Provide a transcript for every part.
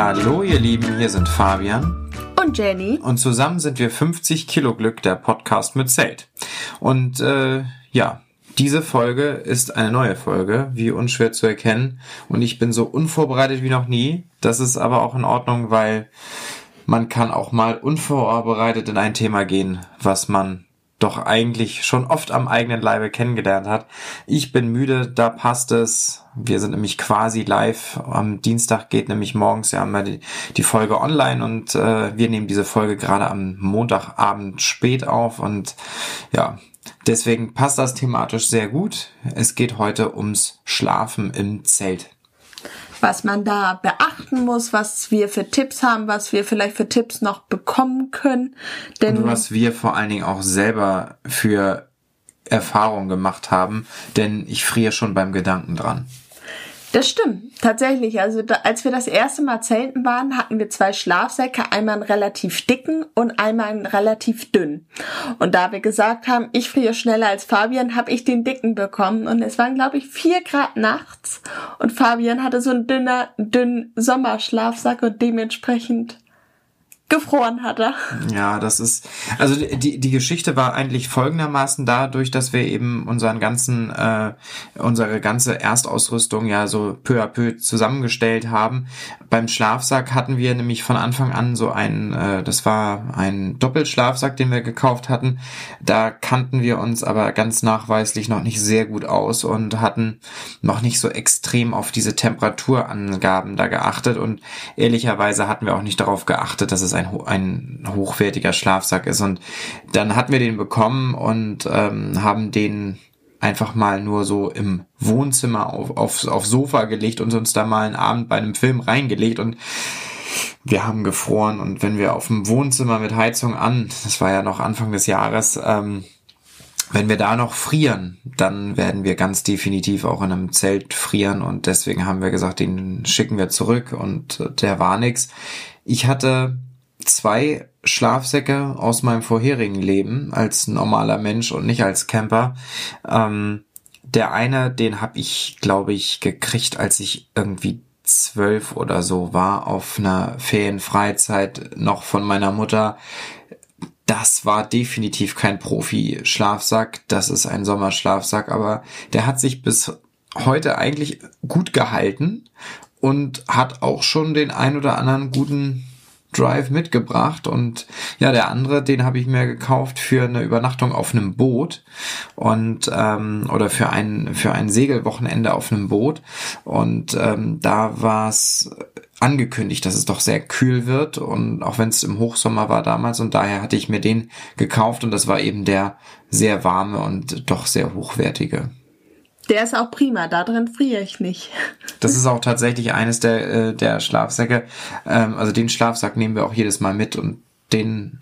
Hallo ihr Lieben, hier sind Fabian und Jenny und zusammen sind wir 50 Kilo Glück, der Podcast mit Zelt. Und diese Folge ist eine neue Folge, wie unschwer zu erkennen, und ich bin so unvorbereitet wie noch nie. Das ist aber auch in Ordnung, weil man kann auch mal unvorbereitet in ein Thema gehen, was man doch eigentlich schon oft am eigenen Leibe kennengelernt hat. Ich bin müde, da passt es. Wir sind nämlich quasi live. Am Dienstag geht nämlich morgens ja immer die Folge online und wir nehmen diese Folge gerade am Montagabend spät auf und ja, deswegen passt das thematisch sehr gut. Es geht heute ums Schlafen im Zelt. Was man da beachten muss, was wir für Tipps haben, was wir vielleicht für Tipps noch bekommen können. Denn und was wir vor allen Dingen auch selber für Erfahrungen gemacht haben, denn ich friere schon beim Gedanken dran. Das stimmt, tatsächlich. Also als wir das erste Mal zelten waren, hatten wir zwei Schlafsäcke, einmal einen relativ dicken und einmal einen relativ dünnen. Und da wir gesagt haben, ich friere schneller als Fabian, habe ich den dicken bekommen. Und es waren, glaube ich, 4 Grad nachts und Fabian hatte so einen dünnen Sommerschlafsack und dementsprechend gefroren hat er. Ja, das ist, also die Geschichte war eigentlich folgendermaßen: dadurch, dass wir eben unsere ganze Erstausrüstung ja so peu à peu zusammengestellt haben. Beim Schlafsack hatten wir nämlich von Anfang an so das war ein Doppelschlafsack, den wir gekauft hatten. Da kannten wir uns aber ganz nachweislich noch nicht sehr gut aus und hatten noch nicht so extrem auf diese Temperaturangaben da geachtet und ehrlicherweise hatten wir auch nicht darauf geachtet, dass es ein hochwertiger Schlafsack ist, und dann hatten wir den bekommen und haben den einfach mal nur so im Wohnzimmer aufs Sofa gelegt und uns da mal einen Abend bei einem Film reingelegt und wir haben gefroren. Und wenn wir auf dem Wohnzimmer mit Heizung an, das war ja noch Anfang des Jahres, wenn wir da noch frieren, dann werden wir ganz definitiv auch in einem Zelt frieren und deswegen haben wir gesagt, den schicken wir zurück und der war nix. Ich hatte 2 Schlafsäcke aus meinem vorherigen Leben als normaler Mensch und nicht als Camper. Der eine, den habe ich, glaube ich, gekriegt, als ich irgendwie 12 oder so war, auf einer Ferienfreizeit noch von meiner Mutter. Das war definitiv kein Profi-Schlafsack, das ist ein Sommerschlafsack, aber der hat sich bis heute eigentlich gut gehalten und hat auch schon den ein oder anderen guten Drive mitgebracht. Und ja, der andere, den habe ich mir gekauft für eine Übernachtung auf einem Boot und oder für ein Segelwochenende auf einem Boot, und da war es angekündigt, dass es doch sehr kühl wird, und auch wenn es im Hochsommer war damals, und daher hatte ich mir den gekauft und das war eben der sehr warme und doch sehr hochwertige. Der ist auch prima, da drin friere ich nicht. Das ist auch tatsächlich eines der Schlafsäcke. Also den Schlafsack nehmen wir auch jedes Mal mit und den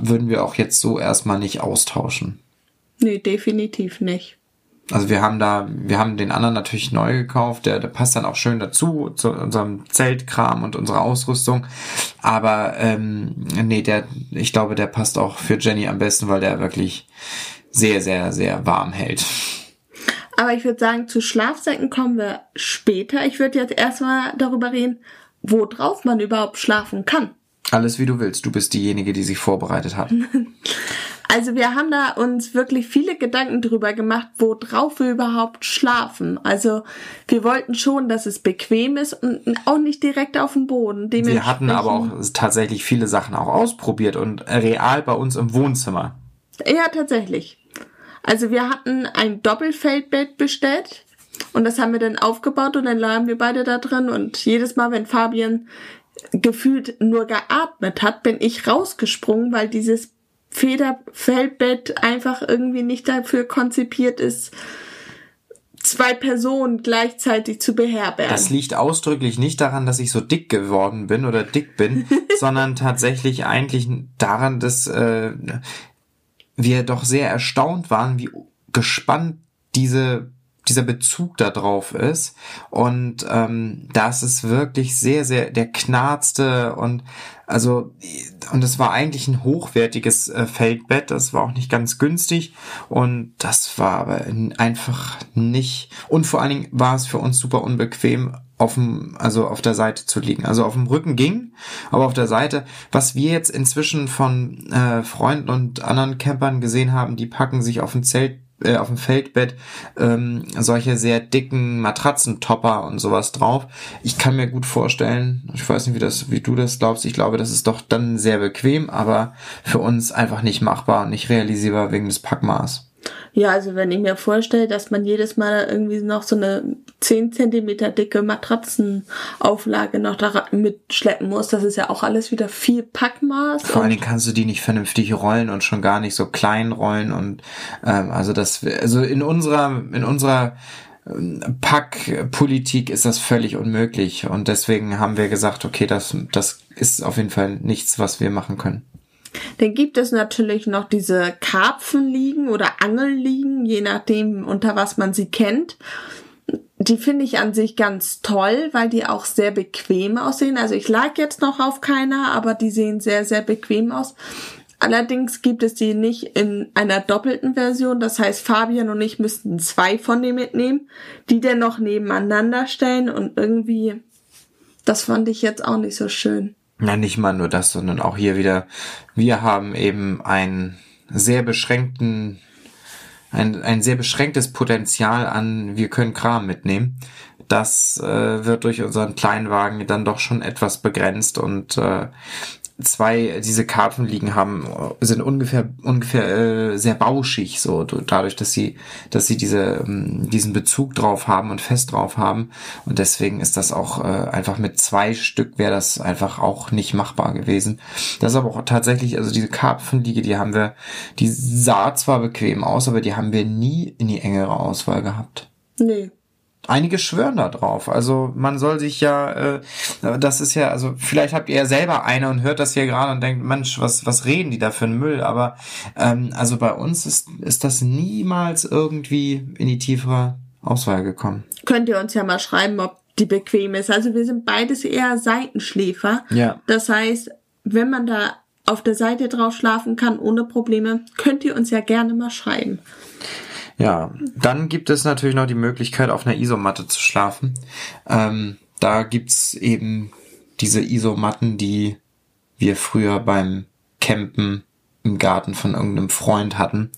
würden wir auch jetzt so erstmal nicht austauschen. Nee, definitiv nicht. Also wir haben den anderen natürlich neu gekauft, der passt dann auch schön dazu, zu unserem Zeltkram und unserer Ausrüstung. Aber ich glaube, der passt auch für Jenny am besten, weil der wirklich sehr, sehr, sehr warm hält. Aber ich würde sagen, zu Schlafsäcken kommen wir später. Ich würde jetzt erstmal darüber reden, worauf man überhaupt schlafen kann. Alles wie du willst. Du bist diejenige, die sich vorbereitet hat. Also wir haben da uns wirklich viele Gedanken drüber gemacht, worauf wir überhaupt schlafen. Also wir wollten schon, dass es bequem ist und auch nicht direkt auf dem Boden. Wir hatten aber auch tatsächlich viele Sachen auch ausprobiert und real bei uns im Wohnzimmer. Ja, tatsächlich. Also wir hatten ein Doppelfeldbett bestellt und das haben wir dann aufgebaut und dann lagen wir beide da drin. Und jedes Mal, wenn Fabian gefühlt nur geatmet hat, bin ich rausgesprungen, weil dieses Federfeldbett einfach irgendwie nicht dafür konzipiert ist, 2 Personen gleichzeitig zu beherbergen. Das liegt ausdrücklich nicht daran, dass ich so dick geworden bin oder dick bin, sondern tatsächlich eigentlich daran, dass wir doch sehr erstaunt waren, wie gespannt diese dieser Bezug da drauf ist. Und das ist wirklich sehr, sehr der knarzte und also, und es war eigentlich ein hochwertiges Feldbett, das war auch nicht ganz günstig und das war aber einfach nicht, und vor allen Dingen war es für uns super unbequem, auf der Seite zu liegen. Also auf dem Rücken ging, aber auf der Seite, was wir jetzt inzwischen von Freunden und anderen Campern gesehen haben, die packen sich auf ein Zelt, auf dem Feldbett solche sehr dicken Matratzentopper und sowas drauf. Ich kann mir gut vorstellen, ich weiß nicht, wie du das glaubst, ich glaube, das ist doch dann sehr bequem, aber für uns einfach nicht machbar und nicht realisierbar wegen des Packmaß. Ja, also wenn ich mir vorstelle, dass man jedes Mal irgendwie noch so eine 10 cm dicke Matratzenauflage noch da mitschleppen muss, das ist ja auch alles wieder viel Packmaß. Vor allen Dingen kannst du die nicht vernünftig rollen und schon gar nicht so klein rollen und in unserer Packpolitik ist das völlig unmöglich und deswegen haben wir gesagt, okay, das ist auf jeden Fall nichts, was wir machen können. Dann gibt es natürlich noch diese Karpfenliegen oder Angelliegen, je nachdem, unter was man sie kennt. Die finde ich an sich ganz toll, weil die auch sehr bequem aussehen. Also ich lag jetzt noch auf keiner, aber die sehen sehr, sehr bequem aus. Allerdings gibt es die nicht in einer doppelten Version. Das heißt, Fabian und ich müssten 2 von denen mitnehmen, die dann noch nebeneinander stellen. Und irgendwie, das fand ich jetzt auch nicht so schön. Na, nicht mal nur das, sondern auch hier wieder, wir haben eben ein sehr beschränktes Potenzial an, wir können Kram mitnehmen. Das wird durch unseren Kleinwagen dann doch schon etwas begrenzt und diese Karpfenliegen sind ungefähr sehr bauschig, so dadurch, dass sie diesen Bezug drauf haben und fest drauf haben, und deswegen ist das auch einfach mit 2 Stück wäre das einfach auch nicht machbar gewesen. Das ist aber auch tatsächlich, also diese Karpfenliege, die sah zwar bequem aus, aber die haben wir nie in die engere Auswahl gehabt. Nee. Einige schwören da drauf, also man soll sich ja, das ist ja, also vielleicht habt ihr ja selber eine und hört das hier gerade und denkt, Mensch, was reden die da für einen Müll, aber also bei uns ist das niemals irgendwie in die tiefere Auswahl gekommen. Könnt ihr uns ja mal schreiben, ob die bequem ist, also wir sind beides eher Seitenschläfer, ja. Das heißt, wenn man da auf der Seite drauf schlafen kann, ohne Probleme, könnt ihr uns ja gerne mal schreiben. Ja, dann gibt es natürlich noch die Möglichkeit, auf einer Isomatte zu schlafen. Da gibt's eben diese Isomatten, die wir früher beim Campen im Garten von irgendeinem Freund hatten.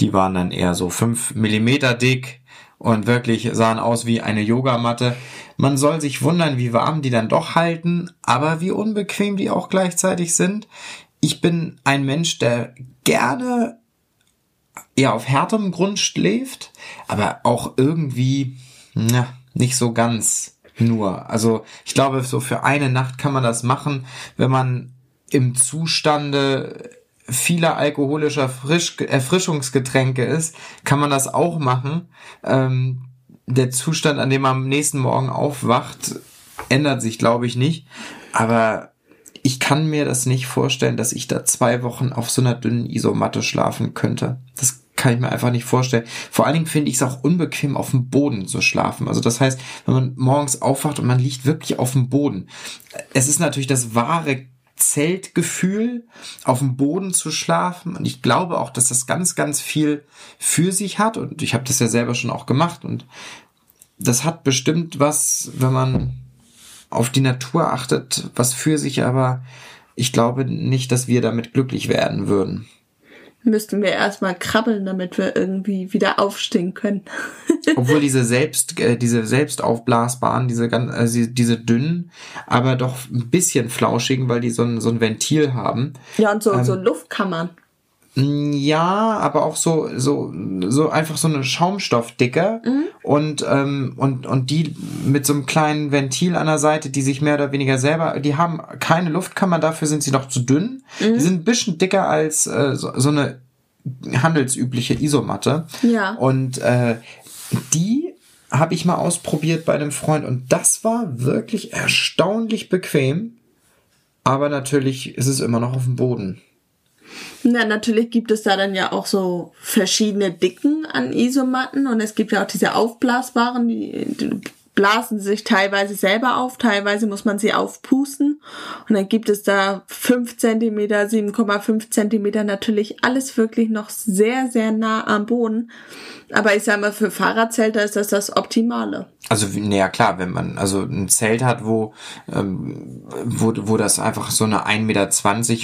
Die waren dann eher so 5 Millimeter dick und wirklich sahen aus wie eine Yogamatte. Man soll sich wundern, wie warm die dann doch halten, aber wie unbequem die auch gleichzeitig sind. Ich bin ein Mensch, der gerne eher auf härtem Grund schläft, aber auch irgendwie nicht so ganz nur. Also ich glaube, so für eine Nacht kann man das machen, wenn man im Zustande vieler alkoholischer Erfrischungsgetränke ist, kann man das auch machen. Der Zustand, an dem man am nächsten Morgen aufwacht, ändert sich, glaube ich, nicht. Aber ich kann mir das nicht vorstellen, dass ich da 2 Wochen auf so einer dünnen Isomatte schlafen könnte. Das kann ich mir einfach nicht vorstellen. Vor allen Dingen finde ich es auch unbequem, auf dem Boden zu schlafen. Also das heißt, wenn man morgens aufwacht und man liegt wirklich auf dem Boden. Es ist natürlich das wahre Zeltgefühl, auf dem Boden zu schlafen, und ich glaube auch, dass das ganz, ganz viel für sich hat, und ich habe das ja selber schon auch gemacht, und das hat bestimmt was, wenn man auf die Natur achtet, was für sich, aber ich glaube nicht, dass wir damit glücklich werden würden. Müssten wir erstmal krabbeln, damit wir irgendwie wieder aufstehen können. Obwohl diese selbst aufblasbaren, diese dünnen, aber doch ein bisschen flauschigen, weil die so ein Ventil haben. Ja, und so Luftkammern. Ja, aber auch so einfach so eine Schaumstoffdicke, und die mit so einem kleinen Ventil an der Seite, die sich mehr oder weniger selber, die haben keine Luftkammer, dafür sind sie noch zu dünn. Mhm. Die sind ein bisschen dicker als so eine handelsübliche Isomatte. Ja. Und die habe ich mal ausprobiert bei einem Freund, und das war wirklich erstaunlich bequem, aber natürlich ist es immer noch auf dem Boden. Na, natürlich gibt es da dann ja auch so verschiedene Dicken an Isomatten und es gibt ja auch diese aufblasbaren, die blasen sich teilweise selber auf, teilweise muss man sie aufpusten und dann gibt es da 5 cm, 7,5 cm, natürlich alles wirklich noch sehr, sehr nah am Boden. Aber ich sag mal, für Fahrradzelter ist das das Optimale. Also, naja, klar, wenn man also ein Zelt hat, wo das einfach so eine 1,20 Meter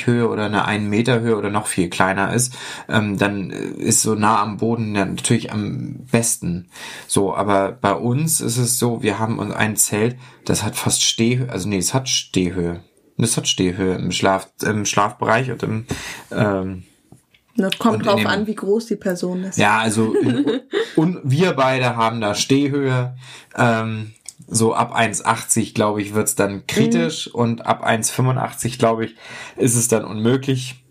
Höhe oder eine 1 Meter Höhe oder noch viel kleiner ist, dann ist so nah am Boden natürlich am besten. So, aber bei uns ist es so, wir haben ein Zelt, das hat fast Stehhöhe, also nee, es hat Stehhöhe. Es hat Stehhöhe im Schlafbereich und im, das kommt drauf an, wie groß die Person ist. Ja, also und wir beide haben da Stehhöhe. So ab 1,80, glaube ich, wird's dann kritisch und ab 1,85, glaube ich, ist es dann unmöglich,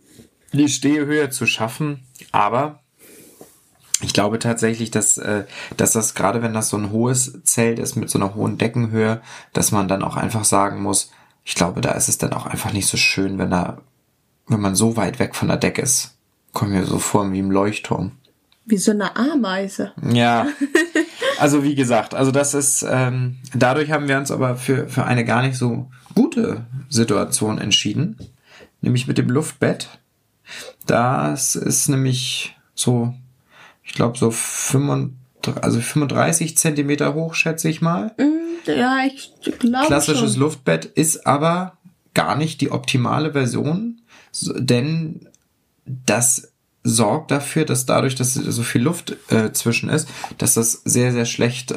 die Stehhöhe zu schaffen. Aber ich glaube tatsächlich, dass das, gerade wenn das so ein hohes Zelt ist mit so einer hohen Deckenhöhe, dass man dann auch einfach sagen muss, ich glaube, da ist es dann auch einfach nicht so schön, wenn man so weit weg von der Decke ist. Kommt mir so vor wie im Leuchtturm. Wie so eine Ameise. Ja, also wie gesagt, also das ist, dadurch haben wir uns aber für eine gar nicht so gute Situation entschieden, nämlich mit dem Luftbett. Das ist nämlich so, ich glaube so 35 Zentimeter hoch, schätze ich mal. Ja, ich glaube klassisches schon. Luftbett ist aber gar nicht die optimale Version, denn das sorgt dafür, dass dadurch, dass so viel Luft zwischen ist, dass das sehr, sehr schlecht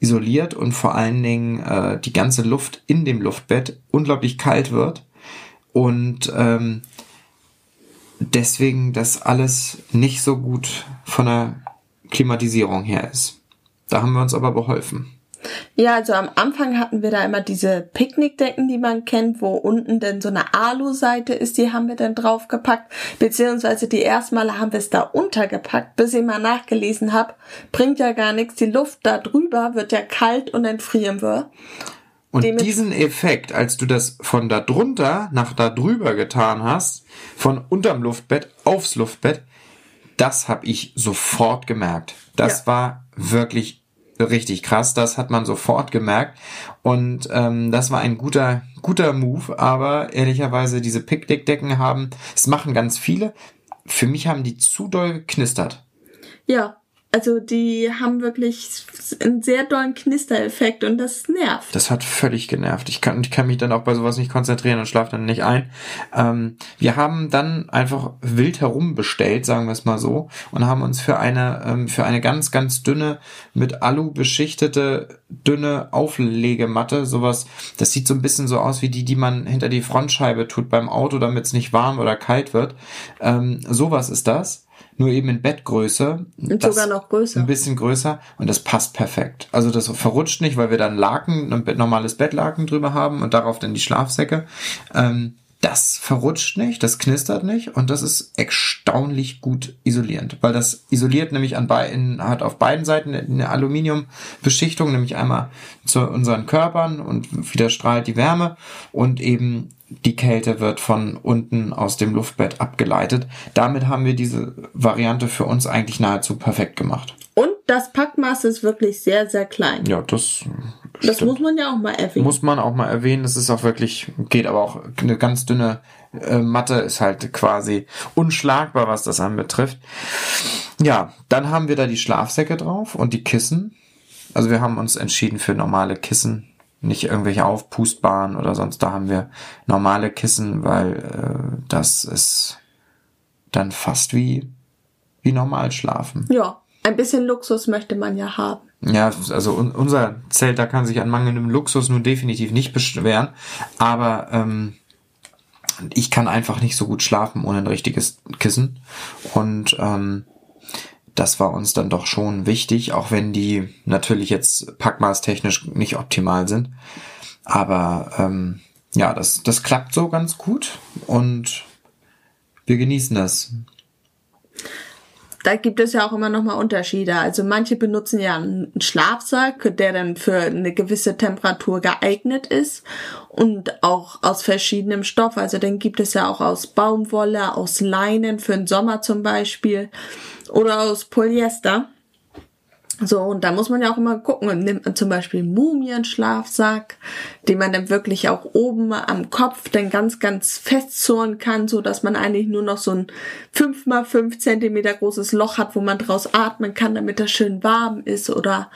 isoliert und vor allen Dingen die ganze Luft in dem Luftbett unglaublich kalt wird und deswegen das alles nicht so gut von der Klimatisierung her ist. Da haben wir uns aber beholfen. Ja, also am Anfang hatten wir da immer diese Picknickdecken, die man kennt, wo unten dann so eine Alu-Seite ist, die haben wir dann draufgepackt, beziehungsweise die ersten Male haben wir es da untergepackt, bis ich mal nachgelesen habe, bringt ja gar nichts, die Luft da drüber wird ja kalt und dann frieren wir. Und diesen Effekt, als du das von da drunter nach da drüber getan hast, von unterm Luftbett aufs Luftbett, das habe ich sofort gemerkt. Das war wirklich richtig krass, das hat man sofort gemerkt und das war ein guter Move, aber ehrlicherweise diese Picknickdecken haben, das machen ganz viele, für mich haben die zu doll geknistert. Ja, also die haben wirklich einen sehr dollen Knistereffekt und das nervt. Das hat völlig genervt, ich kann mich dann auch bei sowas nicht konzentrieren und schlafe dann nicht ein. Wir haben dann einfach wild herumbestellt, sagen wir es mal so, und haben uns für eine ganz, ganz dünne, mit Alu beschichtete, dünne Auflegematte, sowas, das sieht so ein bisschen so aus wie die man hinter die Frontscheibe tut beim Auto, damit es nicht warm oder kalt wird. Sowas ist das. Nur eben in Bettgröße. Und sogar noch größer. Ein bisschen größer. Und das passt perfekt. Also das verrutscht nicht, weil wir dann ein normales Bettlaken drüber haben und darauf dann die Schlafsäcke. Das verrutscht nicht, das knistert nicht und das ist erstaunlich gut isolierend. Weil das isoliert nämlich hat auf beiden Seiten eine Aluminiumbeschichtung, nämlich einmal zu unseren Körpern und wieder strahlt die Wärme und eben die Kälte wird von unten aus dem Luftbett abgeleitet. Damit haben wir diese Variante für uns eigentlich nahezu perfekt gemacht. Und das Packmaß ist wirklich sehr, sehr klein. Ja, das... Das stimmt. Muss man ja auch mal erwähnen. Muss man auch mal erwähnen. Das ist auch wirklich, geht aber auch eine ganz dünne Matte, ist halt quasi unschlagbar, was das anbetrifft. Ja, dann haben wir da die Schlafsäcke drauf und die Kissen. Also wir haben uns entschieden für normale Kissen, nicht irgendwelche aufpustbaren oder sonst. Da haben wir normale Kissen, weil das ist dann fast wie normal schlafen. Ja, ein bisschen Luxus möchte man ja haben. Ja, also unser Zelt, da kann sich an mangelndem Luxus nun definitiv nicht beschweren, aber ich kann einfach nicht so gut schlafen ohne ein richtiges Kissen und das war uns dann doch schon wichtig, auch wenn die natürlich jetzt packmaßtechnisch nicht optimal sind, aber ja, das klappt so ganz gut und wir genießen das. da gibt es ja auch immer nochmal Unterschiede. Also manche benutzen ja einen Schlafsack, der dann für eine gewisse Temperatur geeignet ist und auch aus verschiedenem Stoff. Also den gibt es ja auch aus Baumwolle, aus Leinen für den Sommer zum Beispiel oder aus Polyester. So, und da muss man ja auch immer gucken, und nimmt man zum Beispiel einen Mumien-Schlafsack, den man dann wirklich auch oben am Kopf dann ganz, ganz festzurren kann, so dass man eigentlich nur noch so ein 5x5 Zentimeter großes Loch hat, wo man draus atmen kann, damit das schön warm ist, oder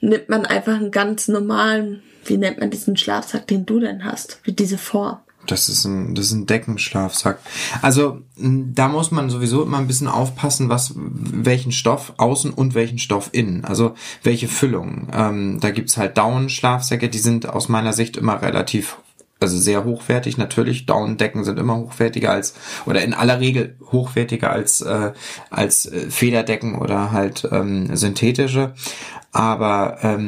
nimmt man einfach einen ganz normalen, wie nennt man diesen Schlafsack, den du denn hast, wie diese Form? Das ist ein Deckenschlafsack. Also da muss man sowieso immer ein bisschen aufpassen, welchen Stoff außen und welchen Stoff innen. Also welche Füllung. Da gibt's halt Daunenschlafsäcke, die sind aus meiner Sicht immer relativ, also sehr hochwertig. Natürlich, Daunendecken sind immer hochwertiger als, oder in aller Regel hochwertiger als Federdecken oder halt synthetische. Aber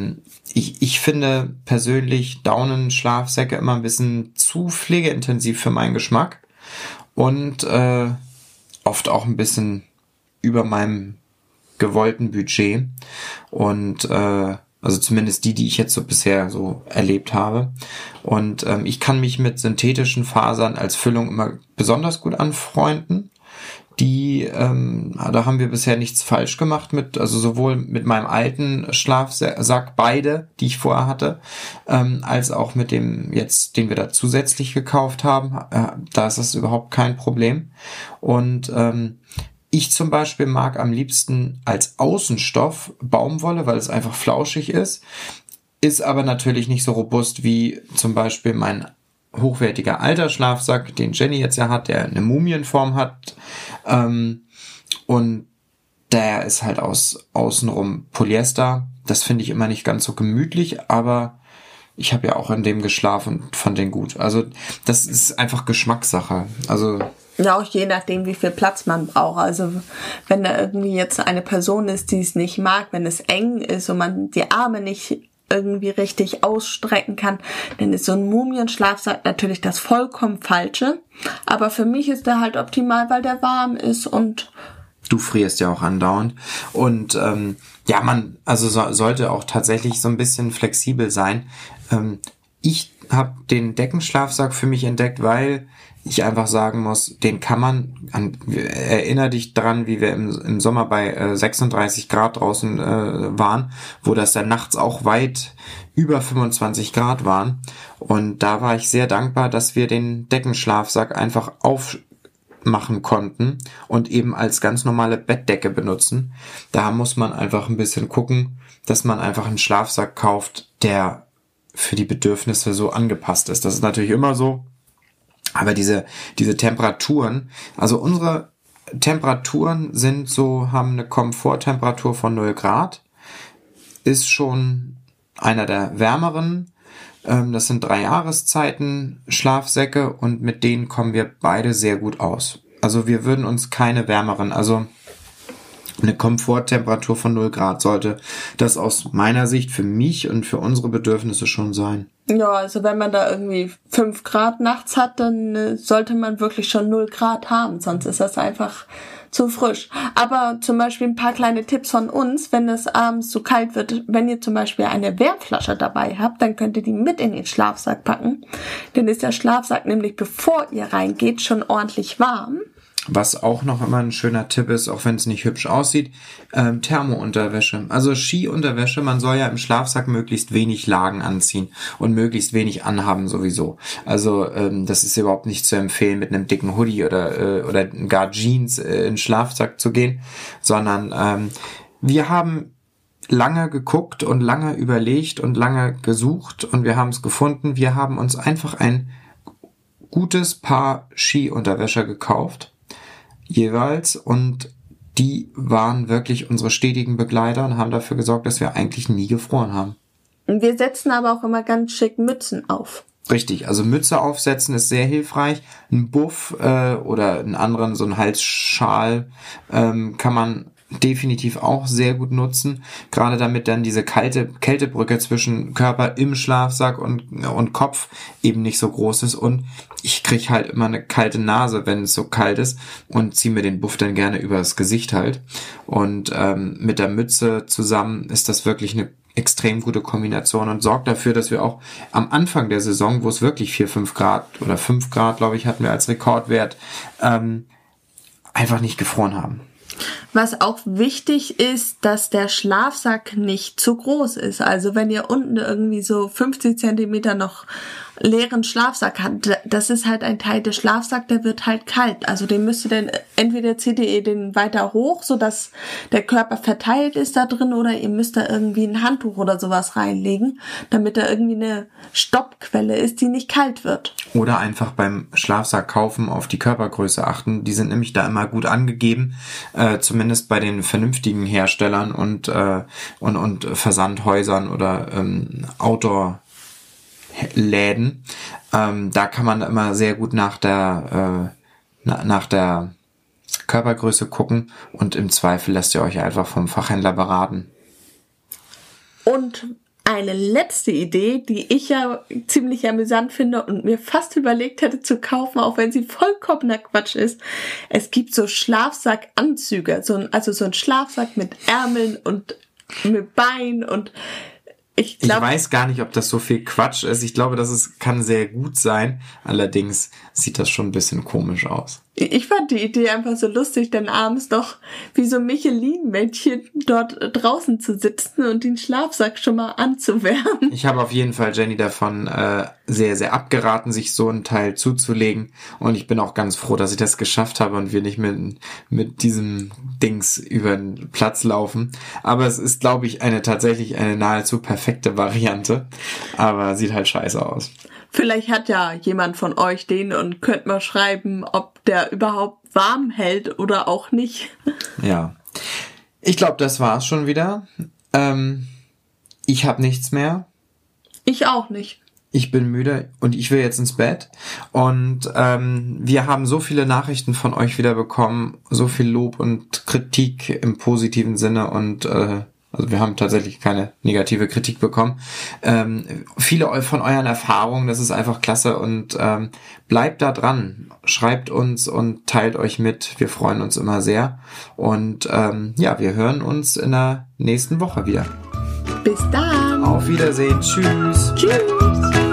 ich finde persönlich Daunenschlafsäcke immer ein bisschen zu pflegeintensiv für meinen Geschmack und oft auch ein bisschen über meinem gewollten Budget. Und also zumindest die ich jetzt so bisher so erlebt habe. Und ich kann mich mit synthetischen Fasern als Füllung immer besonders gut anfreunden. Da haben wir bisher nichts falsch gemacht mit, also sowohl mit meinem alten Schlafsack, beide, die ich vorher hatte, als auch mit dem jetzt, den wir da zusätzlich gekauft haben. Da ist das überhaupt kein Problem. Und ich zum Beispiel mag am liebsten als Außenstoff Baumwolle, weil es einfach flauschig ist aber natürlich nicht so robust wie zum Beispiel mein hochwertiger alter Schlafsack, den Jenny jetzt ja hat, der eine Mumienform hat, und der ist halt aus außenrum Polyester. Das finde ich immer nicht ganz so gemütlich, aber ich habe ja auch in dem geschlafen und fand den gut. Also das ist einfach Geschmackssache. Also ja, auch je nachdem, wie viel Platz man braucht. Also wenn da irgendwie jetzt eine Person ist, die es nicht mag, wenn es eng ist und man die Arme nicht irgendwie richtig ausstrecken kann, dann ist so ein Mumienschlafsack natürlich das vollkommen Falsche. Aber für mich ist der halt optimal, weil der warm ist und du frierst ja auch andauernd. Und sollte auch tatsächlich so ein bisschen flexibel sein. Ich habe den Deckenschlafsack für mich entdeckt, weil ich einfach sagen muss, den kann man, erinnere dich dran, wie wir im Sommer bei 36 Grad draußen waren, wo das dann nachts auch weit über 25 Grad waren. Und da war ich sehr dankbar, dass wir den Deckenschlafsack einfach aufmachen konnten und eben als ganz normale Bettdecke benutzen. Da muss man einfach ein bisschen gucken, dass man einfach einen Schlafsack kauft, der für die Bedürfnisse so angepasst ist. Das ist natürlich immer so. Aber diese Temperaturen, also unsere Temperaturen haben eine Komforttemperatur von 0 Grad, ist schon einer der wärmeren. Das sind 3 Jahreszeiten Schlafsäcke und mit denen kommen wir beide sehr gut aus. Also wir würden uns keine wärmeren, also eine Komforttemperatur von 0 Grad sollte das aus meiner Sicht für mich und für unsere Bedürfnisse schon sein. Ja, also wenn man da irgendwie 5 Grad nachts hat, dann sollte man wirklich schon 0 Grad haben, sonst ist das einfach zu frisch. Aber zum Beispiel ein paar kleine Tipps von uns, wenn es abends so kalt wird, wenn ihr zum Beispiel eine Wärmflasche dabei habt, dann könnt ihr die mit in den Schlafsack packen. Dann ist der Schlafsack nämlich, bevor ihr reingeht, schon ordentlich warm. Was auch noch immer ein schöner Tipp ist, auch wenn es nicht hübsch aussieht, Thermounterwäsche. Also Skiunterwäsche, man soll ja im Schlafsack möglichst wenig Lagen anziehen und möglichst wenig anhaben sowieso. Also das ist überhaupt nicht zu empfehlen, mit einem dicken Hoodie oder gar Jeans in den Schlafsack zu gehen, sondern wir haben lange geguckt und lange überlegt und lange gesucht und wir haben es gefunden. Wir haben uns einfach ein gutes Paar Skiunterwäsche gekauft. Jeweils, und die waren wirklich unsere stetigen Begleiter und haben dafür gesorgt, dass wir eigentlich nie gefroren haben. Wir setzen aber auch immer ganz schick Mützen auf. Richtig, also Mütze aufsetzen ist sehr hilfreich. Ein Buff oder einen anderen, so einen Halsschal kann man definitiv auch sehr gut nutzen, gerade damit dann diese Kältebrücke zwischen Körper im Schlafsack und Kopf eben nicht so groß ist, und ich kriege halt immer eine kalte Nase, wenn es so kalt ist, und ziehe mir den Buff dann gerne übers Gesicht halt, und mit der Mütze zusammen ist das wirklich eine extrem gute Kombination und sorgt dafür, dass wir auch am Anfang der Saison, wo es wirklich 4-5 Grad oder 5 Grad, glaube ich, hatten wir als Rekordwert, einfach nicht gefroren haben. Was auch wichtig ist, dass der Schlafsack nicht zu groß ist. Also wenn ihr unten irgendwie so 50 Zentimeter noch leeren Schlafsack habt, das ist halt ein Teil des Schlafsacks, der wird halt kalt. Also den müsst ihr dann, entweder zieht ihr den weiter hoch, sodass der Körper verteilt ist da drin, oder ihr müsst da irgendwie ein Handtuch oder sowas reinlegen, damit da irgendwie eine Stoppquelle ist, die nicht kalt wird. Oder einfach beim Schlafsack kaufen auf die Körpergröße achten. Die sind nämlich da immer gut angegeben, zumindest bei den vernünftigen Herstellern und Versandhäusern oder Outdoor-Läden. Da kann man immer sehr gut nach der Körpergröße gucken, und im Zweifel lasst ihr euch einfach vom Fachhändler beraten. Und eine letzte Idee, die ich ja ziemlich amüsant finde und mir fast überlegt hätte zu kaufen, auch wenn sie vollkommener Quatsch ist. Es gibt so Schlafsackanzüge, so ein Schlafsack mit Ärmeln und mit Beinen, und ich weiß gar nicht, ob das so viel Quatsch ist. Ich glaube, kann sehr gut sein. Allerdings sieht das schon ein bisschen komisch aus. Ich fand die Idee einfach so lustig, dann abends noch wie so Michelin-Männchen dort draußen zu sitzen und den Schlafsack schon mal anzuwärmen. Ich habe auf jeden Fall Jenny davon sehr, sehr abgeraten, sich so einen Teil zuzulegen. Und ich bin auch ganz froh, dass ich das geschafft habe und wir nicht mit diesem Dings über den Platz laufen. Aber es ist, glaube ich, tatsächlich eine nahezu perfekte Variante. Aber sieht halt scheiße aus. Vielleicht hat ja jemand von euch den und könnt mal schreiben, ob der überhaupt warm hält oder auch nicht. Ja, ich glaube, das war's schon wieder. Ich habe nichts mehr. Ich auch nicht. Ich bin müde und ich will jetzt ins Bett. Und wir haben so viele Nachrichten von euch wieder bekommen, so viel Lob und Kritik im positiven Sinne, und also wir haben tatsächlich keine negative Kritik bekommen. Viele von euren Erfahrungen, das ist einfach klasse, und bleibt da dran, schreibt uns und teilt euch mit. Wir freuen uns immer sehr, und wir hören uns in der nächsten Woche wieder. Bis dann. Auf Wiedersehen. Tschüss. Tschüss.